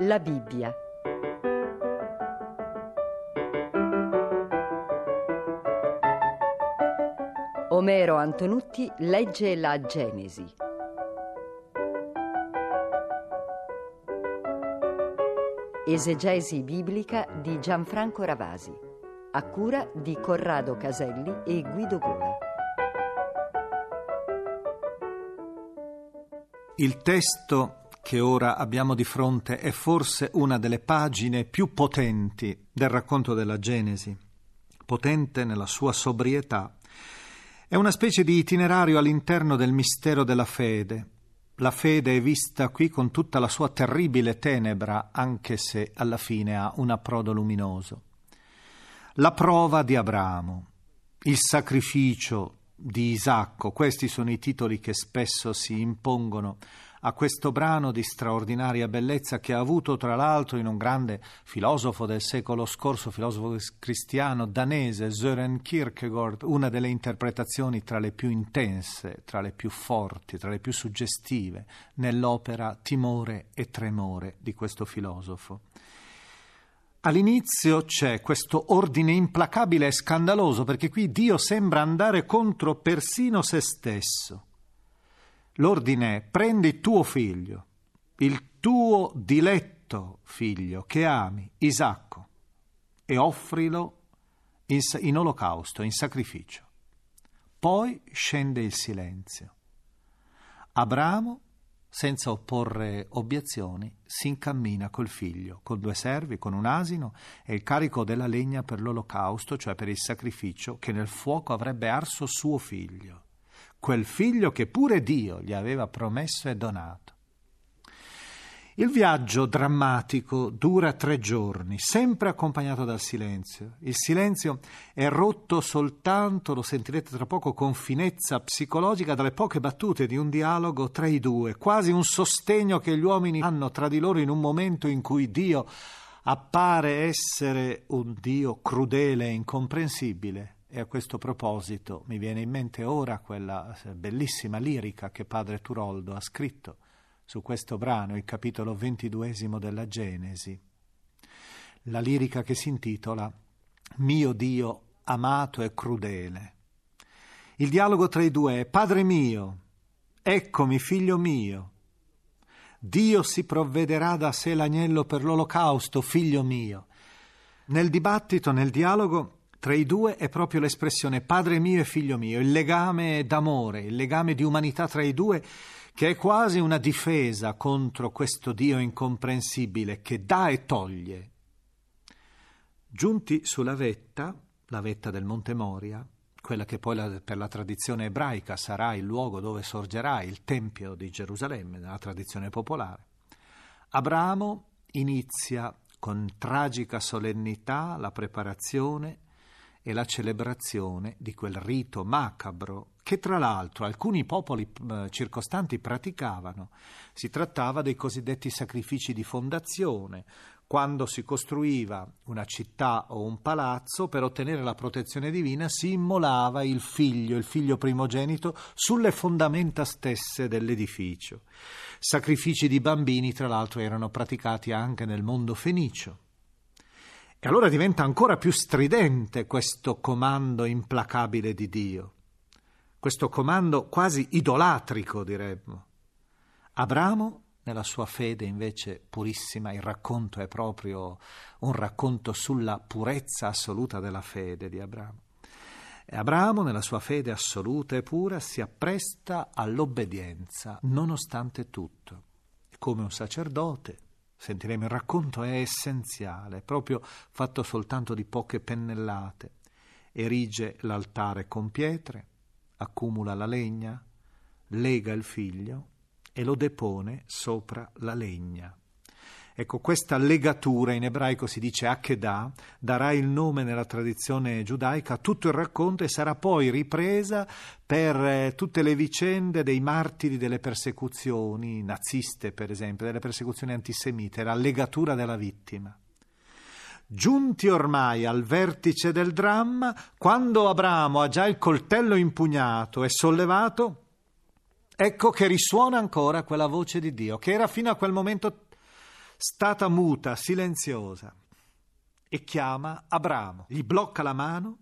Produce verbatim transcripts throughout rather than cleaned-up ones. La Bibbia. Omero Antonutti legge la Genesi. Esegesi biblica di Gianfranco Ravasi, a cura di Corrado Caselli e Guido Gola. Il testo che ora abbiamo di fronte è forse una delle pagine più potenti del racconto della Genesi, potente nella sua sobrietà. È una specie di itinerario all'interno del mistero della fede. La fede è vista qui con tutta la sua terribile tenebra, anche se alla fine ha un approdo luminoso. La prova di Abramo, il sacrificio di Isacco, questi sono i titoli che spesso si impongono a questo brano di straordinaria bellezza, che ha avuto tra l'altro in un grande filosofo del secolo scorso, filosofo cristiano danese, Søren Kierkegaard, una delle interpretazioni tra le più intense, tra le più forti, tra le più suggestive nell'opera Timore e tremore di questo filosofo. All'inizio c'è questo ordine implacabile e scandaloso, perché qui Dio sembra andare contro persino se stesso. L'ordine è: prendi tuo figlio, il tuo diletto figlio che ami, Isacco, e offrilo in, in olocausto, in sacrificio. Poi scende il silenzio. Abramo, senza opporre obiezioni, si incammina col figlio, con due servi, con un asino e il carico della legna per l'olocausto, cioè per il sacrificio che nel fuoco avrebbe arso suo figlio. Quel figlio che pure Dio gli aveva promesso e donato. Il viaggio drammatico dura tre giorni, sempre accompagnato dal silenzio. Il silenzio è rotto soltanto, lo sentirete tra poco, con finezza psicologica dalle poche battute di un dialogo tra i due, quasi un sostegno che gli uomini hanno tra di loro in un momento in cui Dio appare essere un Dio crudele e incomprensibile. E a questo proposito mi viene in mente ora quella bellissima lirica che padre Turoldo ha scritto su questo brano, il capitolo ventiduesimo della Genesi. La lirica che si intitola «Mio Dio amato e crudele». Il dialogo tra i due è: «Padre mio, eccomi figlio mio, Dio si provvederà da sé l'agnello per l'olocausto, figlio mio». Nel dibattito, nel dialogo tra i due è proprio l'espressione padre mio e figlio mio, il legame d'amore, il legame di umanità tra i due, che è quasi una difesa contro questo Dio incomprensibile che dà e toglie. Giunti sulla vetta, la vetta del Monte Moria, quella che poi la, per la tradizione ebraica sarà il luogo dove sorgerà il Tempio di Gerusalemme, nella tradizione popolare, Abramo inizia con tragica solennità la preparazione e la celebrazione di quel rito macabro che tra l'altro alcuni popoli circostanti praticavano. Si trattava dei cosiddetti sacrifici di fondazione, quando si costruiva una città o un palazzo per ottenere la protezione divina si immolava il figlio, il figlio primogenito, sulle fondamenta stesse dell'edificio. Sacrifici di bambini, tra l'altro, erano praticati anche nel mondo fenicio. E allora diventa ancora più stridente questo comando implacabile di Dio, questo comando quasi idolatrico, diremmo. Abramo, nella sua fede invece purissima, il racconto è proprio un racconto sulla purezza assoluta della fede di Abramo. E Abramo, nella sua fede assoluta e pura, si appresta all'obbedienza nonostante tutto, come un sacerdote. Sentiremo il racconto, è essenziale, proprio fatto soltanto di poche pennellate. Erige l'altare con pietre, accumula la legna, lega il figlio e lo depone sopra la legna. Ecco, questa legatura, in ebraico si dice Akedah, darà il nome nella tradizione giudaica a tutto il racconto e sarà poi ripresa per tutte le vicende dei martiri delle persecuzioni naziste, per esempio, delle persecuzioni antisemite, la legatura della vittima. Giunti ormai al vertice del dramma, quando Abramo ha già il coltello impugnato e sollevato, ecco che risuona ancora quella voce di Dio, che era fino a quel momento stata muta, silenziosa, e chiama Abramo. Gli blocca la mano,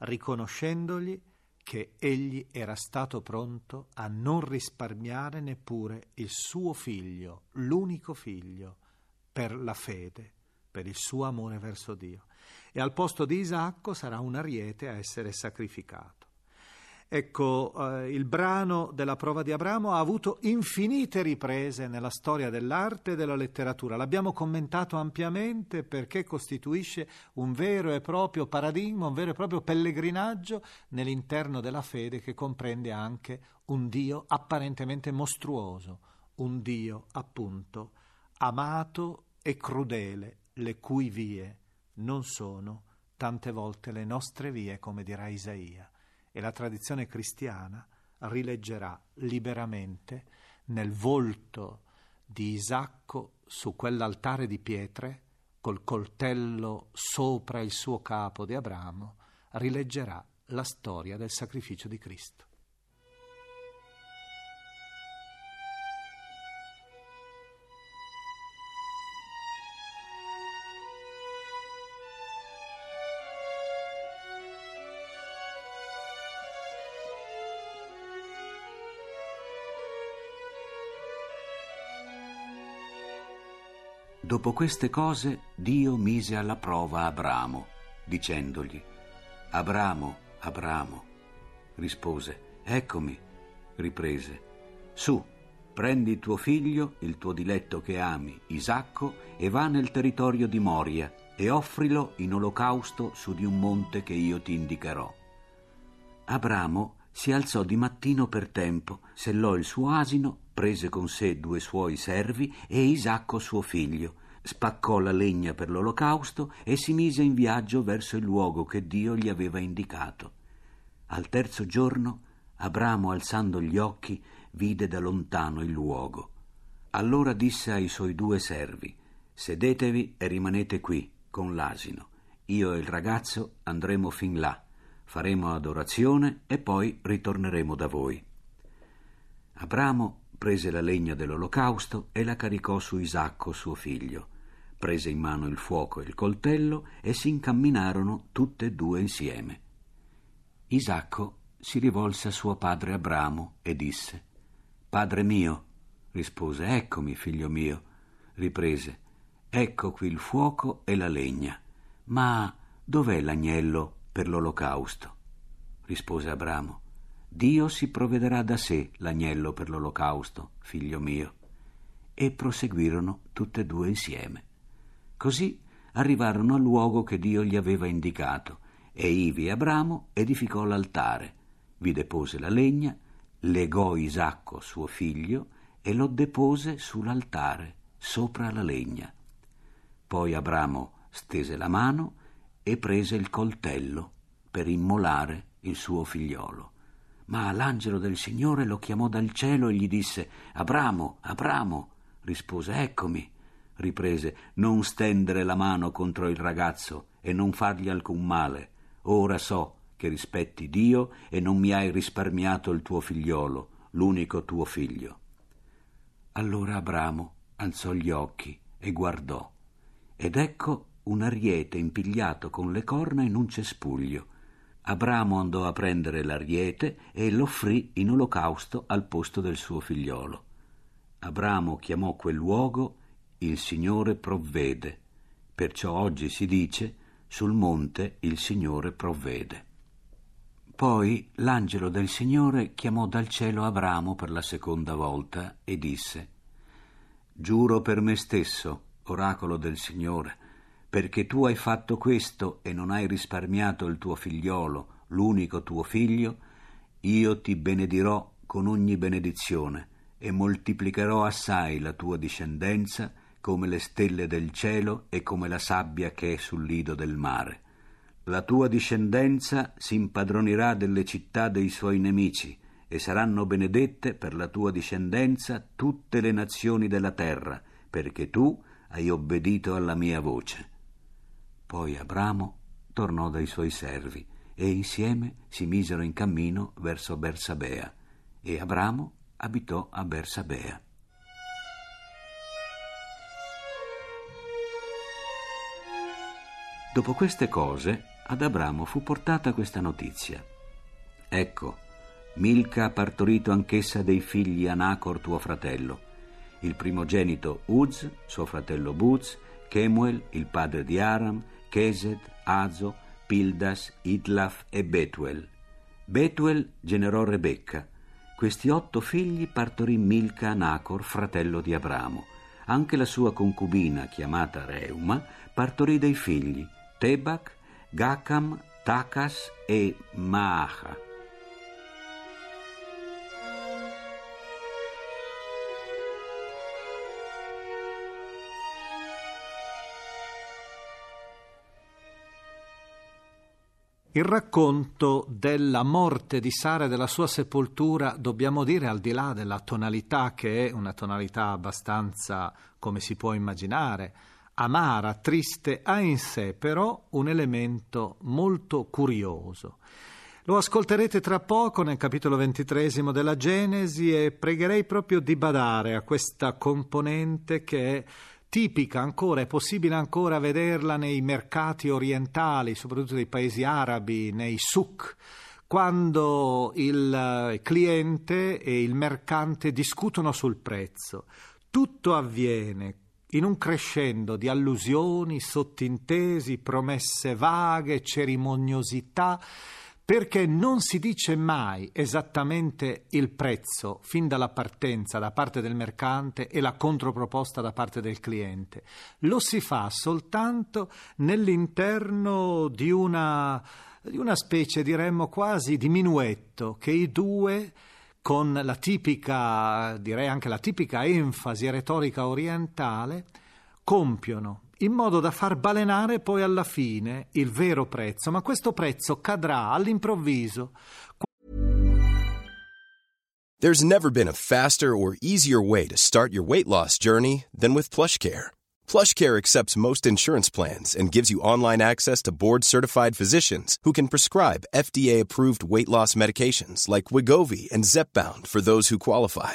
riconoscendogli che egli era stato pronto a non risparmiare neppure il suo figlio, l'unico figlio, per la fede, per il suo amore verso Dio. E al posto di Isacco sarà un ariete a essere sacrificato. Ecco, eh, il brano della prova di Abramo ha avuto infinite riprese nella storia dell'arte e della letteratura. L'abbiamo commentato ampiamente perché costituisce un vero e proprio paradigma, un vero e proprio pellegrinaggio nell'interno della fede che comprende anche un Dio apparentemente mostruoso, un Dio appunto amato e crudele, le cui vie non sono tante volte le nostre vie, come dirà Isaia. E la tradizione cristiana rileggerà liberamente nel volto di Isacco su quell'altare di pietre, col coltello sopra il suo capo di Abramo, rileggerà la storia del sacrificio di Cristo. Dopo queste cose Dio mise alla prova Abramo, dicendogli: Abramo, Abramo. Rispose: Eccomi. Riprese: Su, prendi tuo figlio, il tuo diletto che ami, Isacco, e va nel territorio di Moria e offrilo in olocausto su di un monte che io ti indicherò. Abramo si alzò di mattino per tempo, sellò il suo asino, prese con sé due suoi servi e Isacco suo figlio, spaccò la legna per l'olocausto e si mise in viaggio verso il luogo che Dio gli aveva indicato. Al terzo giorno Abramo, alzando gli occhi, vide da lontano il luogo. Allora disse ai suoi due servi: Sedetevi e rimanete qui con l'asino. Io e il ragazzo andremo fin là, faremo adorazione e poi ritorneremo da voi. Abramo prese la legna dell'olocausto e la caricò su Isacco suo figlio, prese in mano il fuoco e il coltello e si incamminarono tutte e due insieme. Isacco si rivolse a suo padre Abramo e disse: Padre mio. Rispose: Eccomi, figlio mio. Riprese: Ecco qui il fuoco e la legna, ma dov'è l'agnello per l'olocausto? Rispose Abramo: Dio si provvederà da sé l'agnello per l'olocausto, figlio mio. E proseguirono tutte e due insieme. Così arrivarono al luogo che Dio gli aveva indicato, e ivi Abramo edificò l'altare, vi depose la legna, legò Isacco suo figlio e lo depose sull'altare sopra la legna. Poi Abramo stese la mano e prese il coltello per immolare il suo figliolo. Ma l'angelo del Signore lo chiamò dal cielo e gli disse: Abramo, Abramo. Rispose: eccomi. Riprese: non stendere la mano contro il ragazzo e non fargli alcun male. Ora so che rispetti Dio e non mi hai risparmiato il tuo figliolo, l'unico tuo figlio. Allora Abramo alzò gli occhi e guardò, ed ecco un ariete impigliato con le corna in un cespuglio. Abramo andò a prendere l'ariete e l'offrì in olocausto al posto del suo figliolo. Abramo chiamò quel luogo Il Signore provvede. Perciò oggi si dice: sul monte il Signore provvede. Poi l'angelo del Signore chiamò dal cielo Abramo per la seconda volta e disse: giuro per me stesso, oracolo del Signore, perché tu hai fatto questo e non hai risparmiato il tuo figliolo, l'unico tuo figlio, io ti benedirò con ogni benedizione e moltiplicherò assai la tua discendenza come le stelle del cielo e come la sabbia che è sul lido del mare. La tua discendenza si impadronirà delle città dei suoi nemici e saranno benedette per la tua discendenza tutte le nazioni della terra, perché tu hai obbedito alla mia voce. Poi Abramo tornò dai suoi servi e insieme si misero in cammino verso Bersabea, e Abramo abitò a Bersabea. Dopo queste cose ad Abramo fu portata questa notizia: ecco, Milca ha partorito anch'essa dei figli a Nacor tuo fratello, il primogenito Uz, suo fratello Buz, Chemuel, il padre di Aram, Chesed, Azo, Pildas, Idlaf e Betuel. Betuel generò Rebecca. Questi otto figli partorì Milca a Nacor, fratello di Abramo. Anche la sua concubina, chiamata Reuma, partorì dei figli: Tebac, Gacam, Tacas e Maacha. Il racconto della morte di Sara e della sua sepoltura, dobbiamo dire, al di là della tonalità, che è una tonalità abbastanza, come si può immaginare, amara, triste, ha in sé però un elemento molto curioso. Lo ascolterete tra poco nel capitolo ventitresimo della Genesi, e pregherei proprio di badare a questa componente che è tipica ancora, è possibile ancora vederla nei mercati orientali, soprattutto dei paesi arabi, nei souk, quando il cliente e il mercante discutono sul prezzo. Tutto avviene in un crescendo di allusioni, sottintesi, promesse vaghe, cerimoniosità, perché non si dice mai esattamente il prezzo fin dalla partenza da parte del mercante e la controproposta da parte del cliente. Lo si fa soltanto nell'interno di una, di una specie, diremmo quasi, di minuetto, che i due, con la tipica, direi anche la tipica enfasi retorica orientale, compiono, in modo da far balenare poi alla fine il vero prezzo, ma questo prezzo cadrà all'improvviso. There's never been a faster or easier way to start your weight loss journey than with PlushCare. PlushCare accepts most insurance plans and gives you online access to board-certified physicians who can prescribe F D A-approved weight loss medications like Wegovy and Zepbound for those who qualify.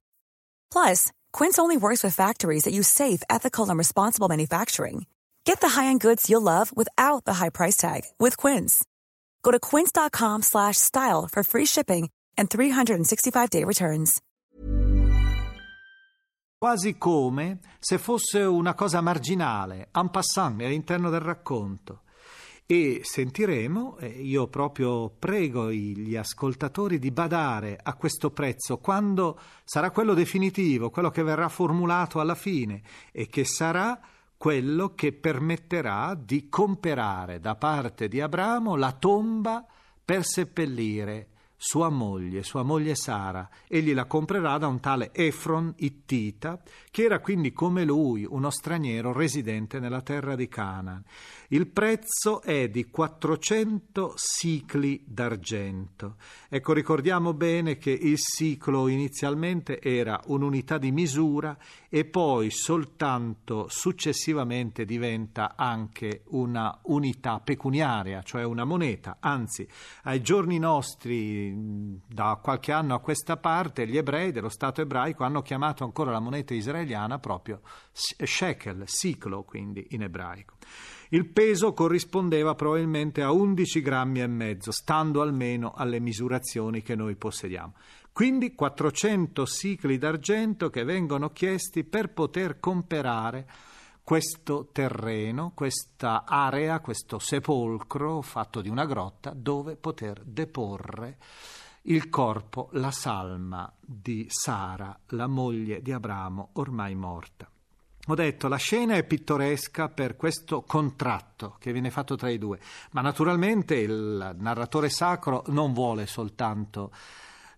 Plus, Quince only works with factories that use safe, ethical, and responsible manufacturing. Get the high-end goods you'll love without the high price tag with Quince. Go to quince.com slash style for free shipping and three sixty-five day returns. quasi come se fosse una cosa marginale, en passant, all'interno del racconto. E sentiremo, io proprio prego gli ascoltatori di badare a questo prezzo quando sarà quello definitivo, quello che verrà formulato alla fine e che sarà quello che permetterà di comperare da parte di Abramo la tomba per seppellire sua moglie, sua moglie Sara. Egli la comprerà da un tale Efron Ittita, che era quindi come lui uno straniero residente nella terra di Canaan. Il prezzo è di quattrocento sicli d'argento. Ecco, ricordiamo bene che il siclo inizialmente era un'unità di misura e poi soltanto successivamente diventa anche una unità pecuniaria, cioè una moneta. Anzi, ai giorni nostri, da qualche anno a questa parte, gli ebrei dello Stato ebraico hanno chiamato ancora la moneta israeliana proprio shekel, siclo quindi in ebraico. Il peso corrispondeva probabilmente a undici grammi e mezzo, stando almeno alle misurazioni che noi possediamo. Quindi quattrocento sicli d'argento che vengono chiesti per poter comperare questo terreno, questa area, questo sepolcro fatto di una grotta dove poter deporre il corpo, la salma di Sara, la moglie di Abramo ormai morta. Ho detto, la scena è pittoresca per questo contratto che viene fatto tra i due, ma naturalmente il narratore sacro non vuole soltanto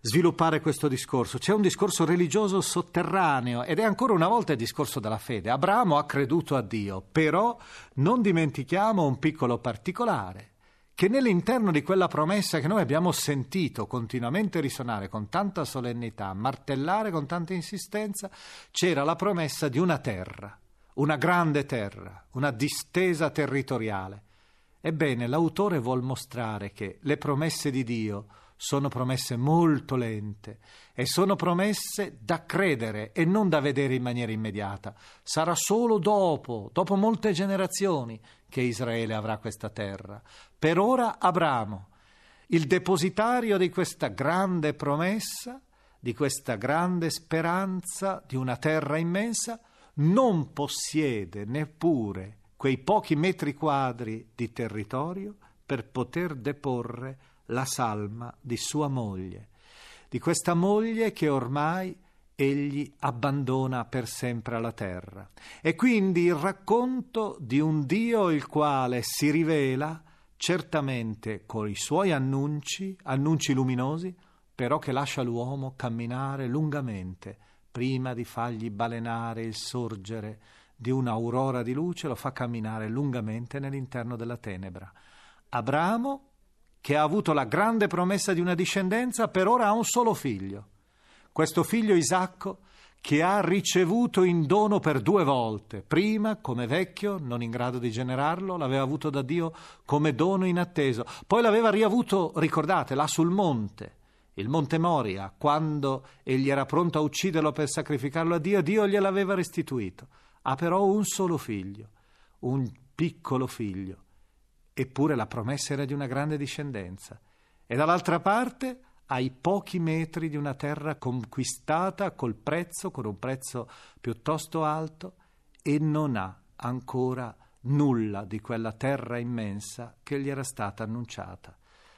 sviluppare questo discorso. C'è un discorso religioso sotterraneo ed è ancora una volta il discorso della fede. Abramo ha creduto a Dio, però non dimentichiamo un piccolo particolare, che nell'interno di quella promessa che noi abbiamo sentito continuamente risonare con tanta solennità, martellare con tanta insistenza, c'era la promessa di una terra, una grande terra, una distesa territoriale. Ebbene, l'autore vuol mostrare che le promesse di Dio sono promesse molto lente e sono promesse da credere e non da vedere in maniera immediata. Sarà solo dopo, dopo molte generazioni, che Israele avrà questa terra. Per ora Abramo, il depositario di questa grande promessa, di questa grande speranza, di una terra immensa, non possiede neppure quei pochi metri quadri di territorio per poter deporre la salma di sua moglie, di questa moglie che ormai egli abbandona per sempre alla terra. E quindi il racconto di un Dio il quale si rivela certamente con i suoi annunci, annunci luminosi, però che lascia l'uomo camminare lungamente prima di fargli balenare il sorgere di un'aurora di luce, lo fa camminare lungamente nell'interno della tenebra. Abramo, che ha avuto la grande promessa di una discendenza, per ora ha un solo figlio. Questo figlio Isacco, che ha ricevuto in dono per due volte. Prima, come vecchio, non in grado di generarlo, l'aveva avuto da Dio come dono inatteso. Poi l'aveva riavuto, ricordate, là sul monte, il Monte Moria, quando egli era pronto a ucciderlo per sacrificarlo a Dio, Dio gliel'aveva restituito. Ha però un solo figlio, un piccolo figlio. Eppure la promessa era di una grande discendenza. E dall'altra parte, ai pochi metri di una terra conquistata col prezzo, con un prezzo piuttosto alto, e non ha ancora nulla di quella terra immensa che gli era stata annunciata.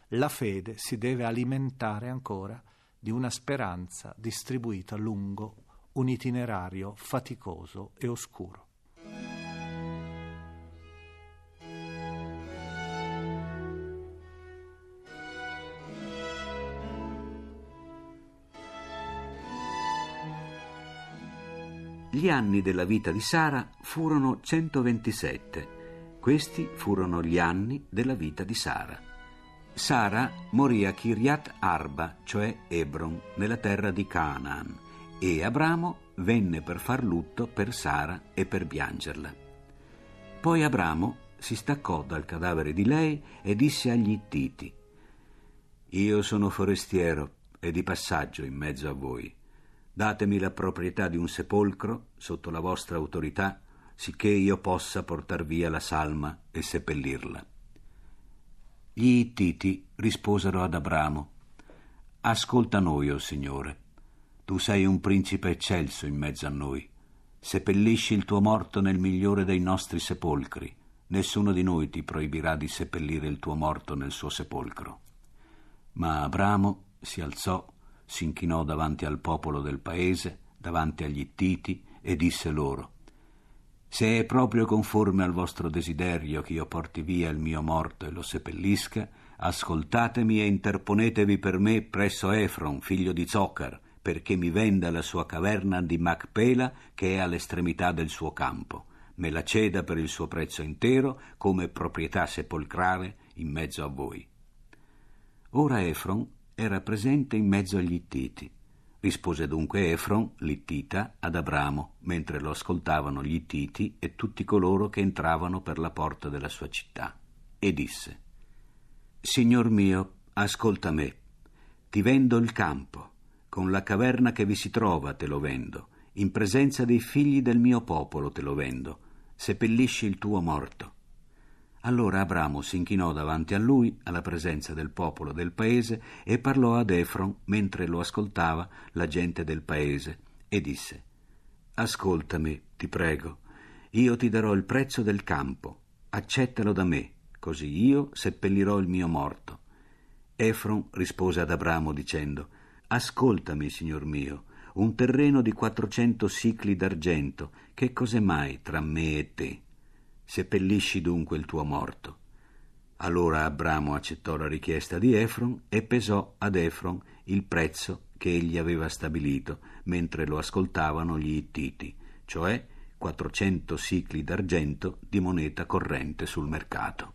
La fede si deve alimentare ancora di una speranza distribuita lungo un itinerario faticoso e oscuro. Gli anni della vita di Sara furono centoventisette. Questi furono gli anni della vita di Sara. Sara morì a Kiryat Arba, cioè Ebron, nella terra di Canaan, e Abramo venne per far lutto per Sara e per piangerla. Poi Abramo si staccò dal cadavere di lei e disse agli Ittiti: «Io sono forestiero e di passaggio in mezzo a voi. Datemi la proprietà di un sepolcro sotto la vostra autorità, sicché io possa portar via la salma e seppellirla». Gli Ittiti risposero ad Abramo: «Ascolta noi, o Signore. Tu sei un principe eccelso in mezzo a noi. seppellisci il tuo morto nel migliore dei nostri sepolcri. Nessuno di noi ti proibirà di seppellire il tuo morto nel suo sepolcro. Ma Abramo si alzò, si inchinò davanti al popolo del paese, davanti agli Ittiti, e disse loro: «Se è proprio conforme al vostro desiderio che io porti via il mio morto e lo seppellisca, ascoltatemi e interponetevi per me presso Efron, figlio di Zocar, perché mi venda la sua caverna di Macpela, che è all'estremità del suo campo. Me la ceda per il suo prezzo intero, come proprietà sepolcrale in mezzo a voi». Ora Efron era presente in mezzo agli Ittiti. Rispose dunque Efron, l'Ittita, ad Abramo, mentre lo ascoltavano gli Ittiti e tutti coloro che entravano per la porta della sua città, e disse: «Signor mio, ascolta me. Ti vendo il campo, con la caverna che vi si trova te lo vendo, in presenza dei figli del mio popolo te lo vendo, seppellisci il tuo morto». Allora Abramo si inchinò davanti a lui, alla presenza del popolo del paese, e parlò ad Efron, mentre lo ascoltava la gente del paese, e disse: «Ascoltami, ti prego, io ti darò il prezzo del campo, accettalo da me, così io seppellirò il mio morto». Efron rispose ad Abramo dicendo: «Ascoltami, signor mio, un terreno di quattrocento sicli d'argento, che cos'è mai tra me e te? Seppellisci dunque il tuo morto». Allora Abramo accettò la richiesta di Efron e pesò ad Efron il prezzo che egli aveva stabilito, mentre lo ascoltavano gli Ittiti, cioè quattrocento sicli d'argento di moneta corrente sul mercato.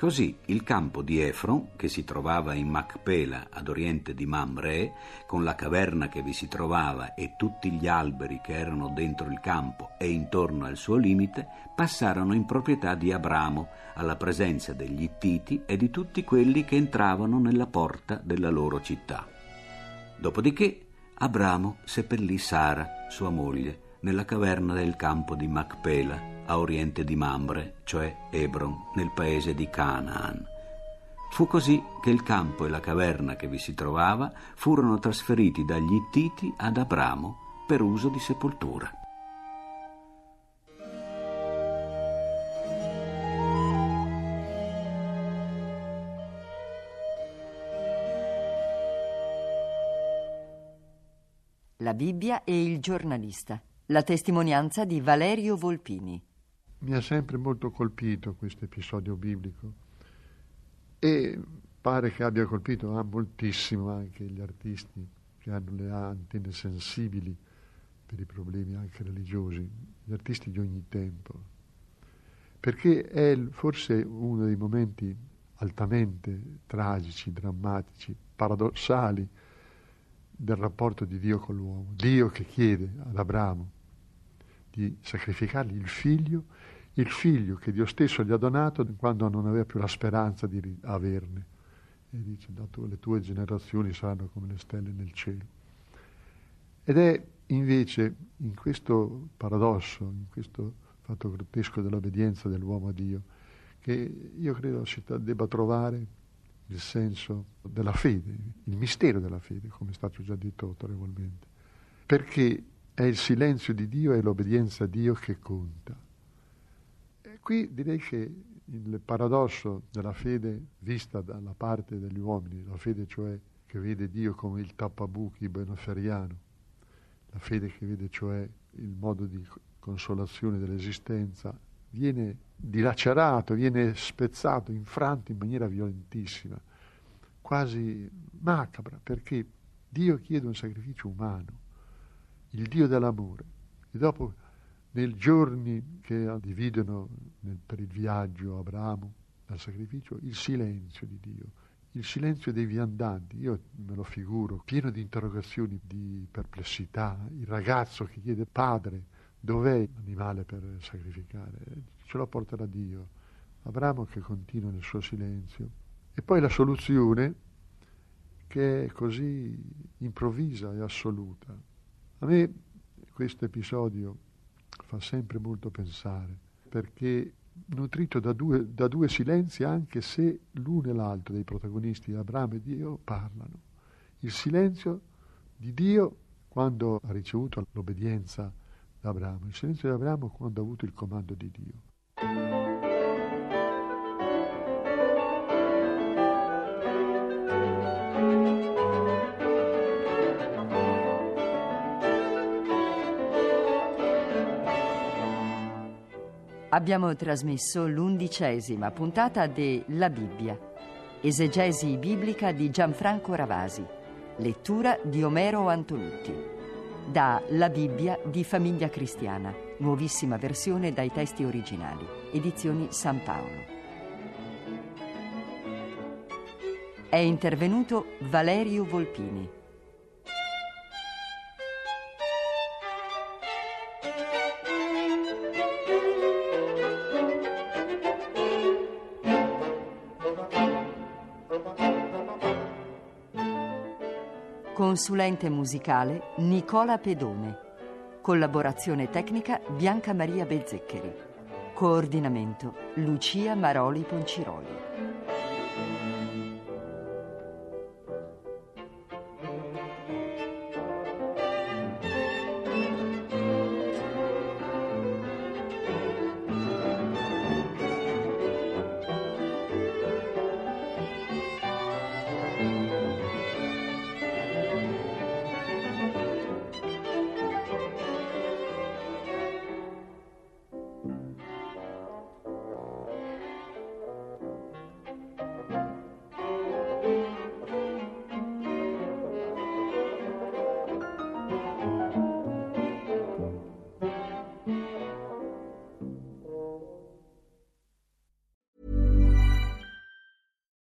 Così il campo di Efron, che si trovava in Macpela ad oriente di Mamre, con la caverna che vi si trovava e tutti gli alberi che erano dentro il campo e intorno al suo limite, passarono in proprietà di Abramo, alla presenza degli Ittiti e di tutti quelli che entravano nella porta della loro città. Dopodiché Abramo seppellì Sara, sua moglie, nella caverna del campo di Macpela, a oriente di Mamre, cioè Ebron, nel paese di Canaan. Fu così che il campo e la caverna che vi si trovava furono trasferiti dagli Ittiti ad Abramo per uso di sepoltura. La Bibbia e il giornalista. La testimonianza di Valerio Volpini. Mi ha sempre molto colpito questo episodio biblico e pare che abbia colpito ah, moltissimo anche gli artisti che hanno le antenne sensibili per i problemi anche religiosi, gli artisti di ogni tempo, perché è forse uno dei momenti altamente tragici, drammatici, paradossali del rapporto di Dio con l'uomo. Dio che chiede ad Abramo di sacrificargli il figlio, il figlio che Dio stesso gli ha donato quando non aveva più la speranza di averne. E dice: le tue generazioni saranno come le stelle nel cielo. Ed è invece in questo paradosso, in questo fatto grottesco dell'obbedienza dell'uomo a Dio, che io credo si debba trovare il senso della fede, il mistero della fede, come è stato già detto autorevolmente. Perché è il silenzio di Dio e l'obbedienza a Dio che conta. E qui direi che il paradosso della fede vista dalla parte degli uomini, la fede cioè che vede Dio come il tappabuchi benoferiano, la fede che vede cioè il modo di consolazione dell'esistenza, viene dilacerato, viene spezzato, infranto in maniera violentissima, quasi macabra, perché Dio chiede un sacrificio umano, il Dio dell'amore. E dopo, nei giorni che dividono nel, per il viaggio Abramo dal sacrificio, il silenzio di Dio, Il silenzio dei viandanti, io me lo figuro, pieno di interrogazioni, di perplessità. Il ragazzo che chiede: padre, dov'è l'animale per sacrificare? Ce lo porterà Dio. Abramo che continua nel suo silenzio. E poi la soluzione, che è così improvvisa e assoluta. A me questo episodio fa sempre molto pensare, perché nutrito da due, da due silenzi, anche se l'uno e l'altro dei protagonisti, Abramo e Dio, parlano. Il silenzio di Dio quando ha ricevuto l'obbedienza da Abramo, il silenzio di Abramo quando ha avuto il comando di Dio. Abbiamo trasmesso l'undicesima puntata de La Bibbia, esegesi biblica di Gianfranco Ravasi, lettura di Omero Antonutti, da La Bibbia di Famiglia Cristiana, nuovissima versione dai testi originali, edizioni San Paolo. È intervenuto Valerio Volpini. Consulente musicale Nicola Pedone. Collaborazione tecnica Bianca Maria Belzeccheri. Coordinamento Lucia Maroli Ponciroli.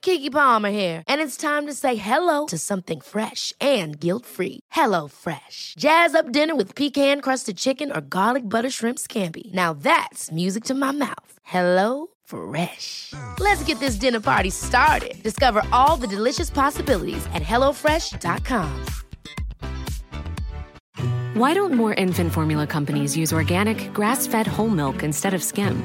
Keke Palmer here. And it's time to say hello to something fresh and guilt-free. HelloFresh. Jazz up dinner with pecan-crusted chicken or garlic butter shrimp scampi. Now that's music to my mouth. HelloFresh. Let's get this dinner party started. Discover all the delicious possibilities at HelloFresh dot com. Why don't more infant formula companies use organic, grass-fed whole milk instead of skim?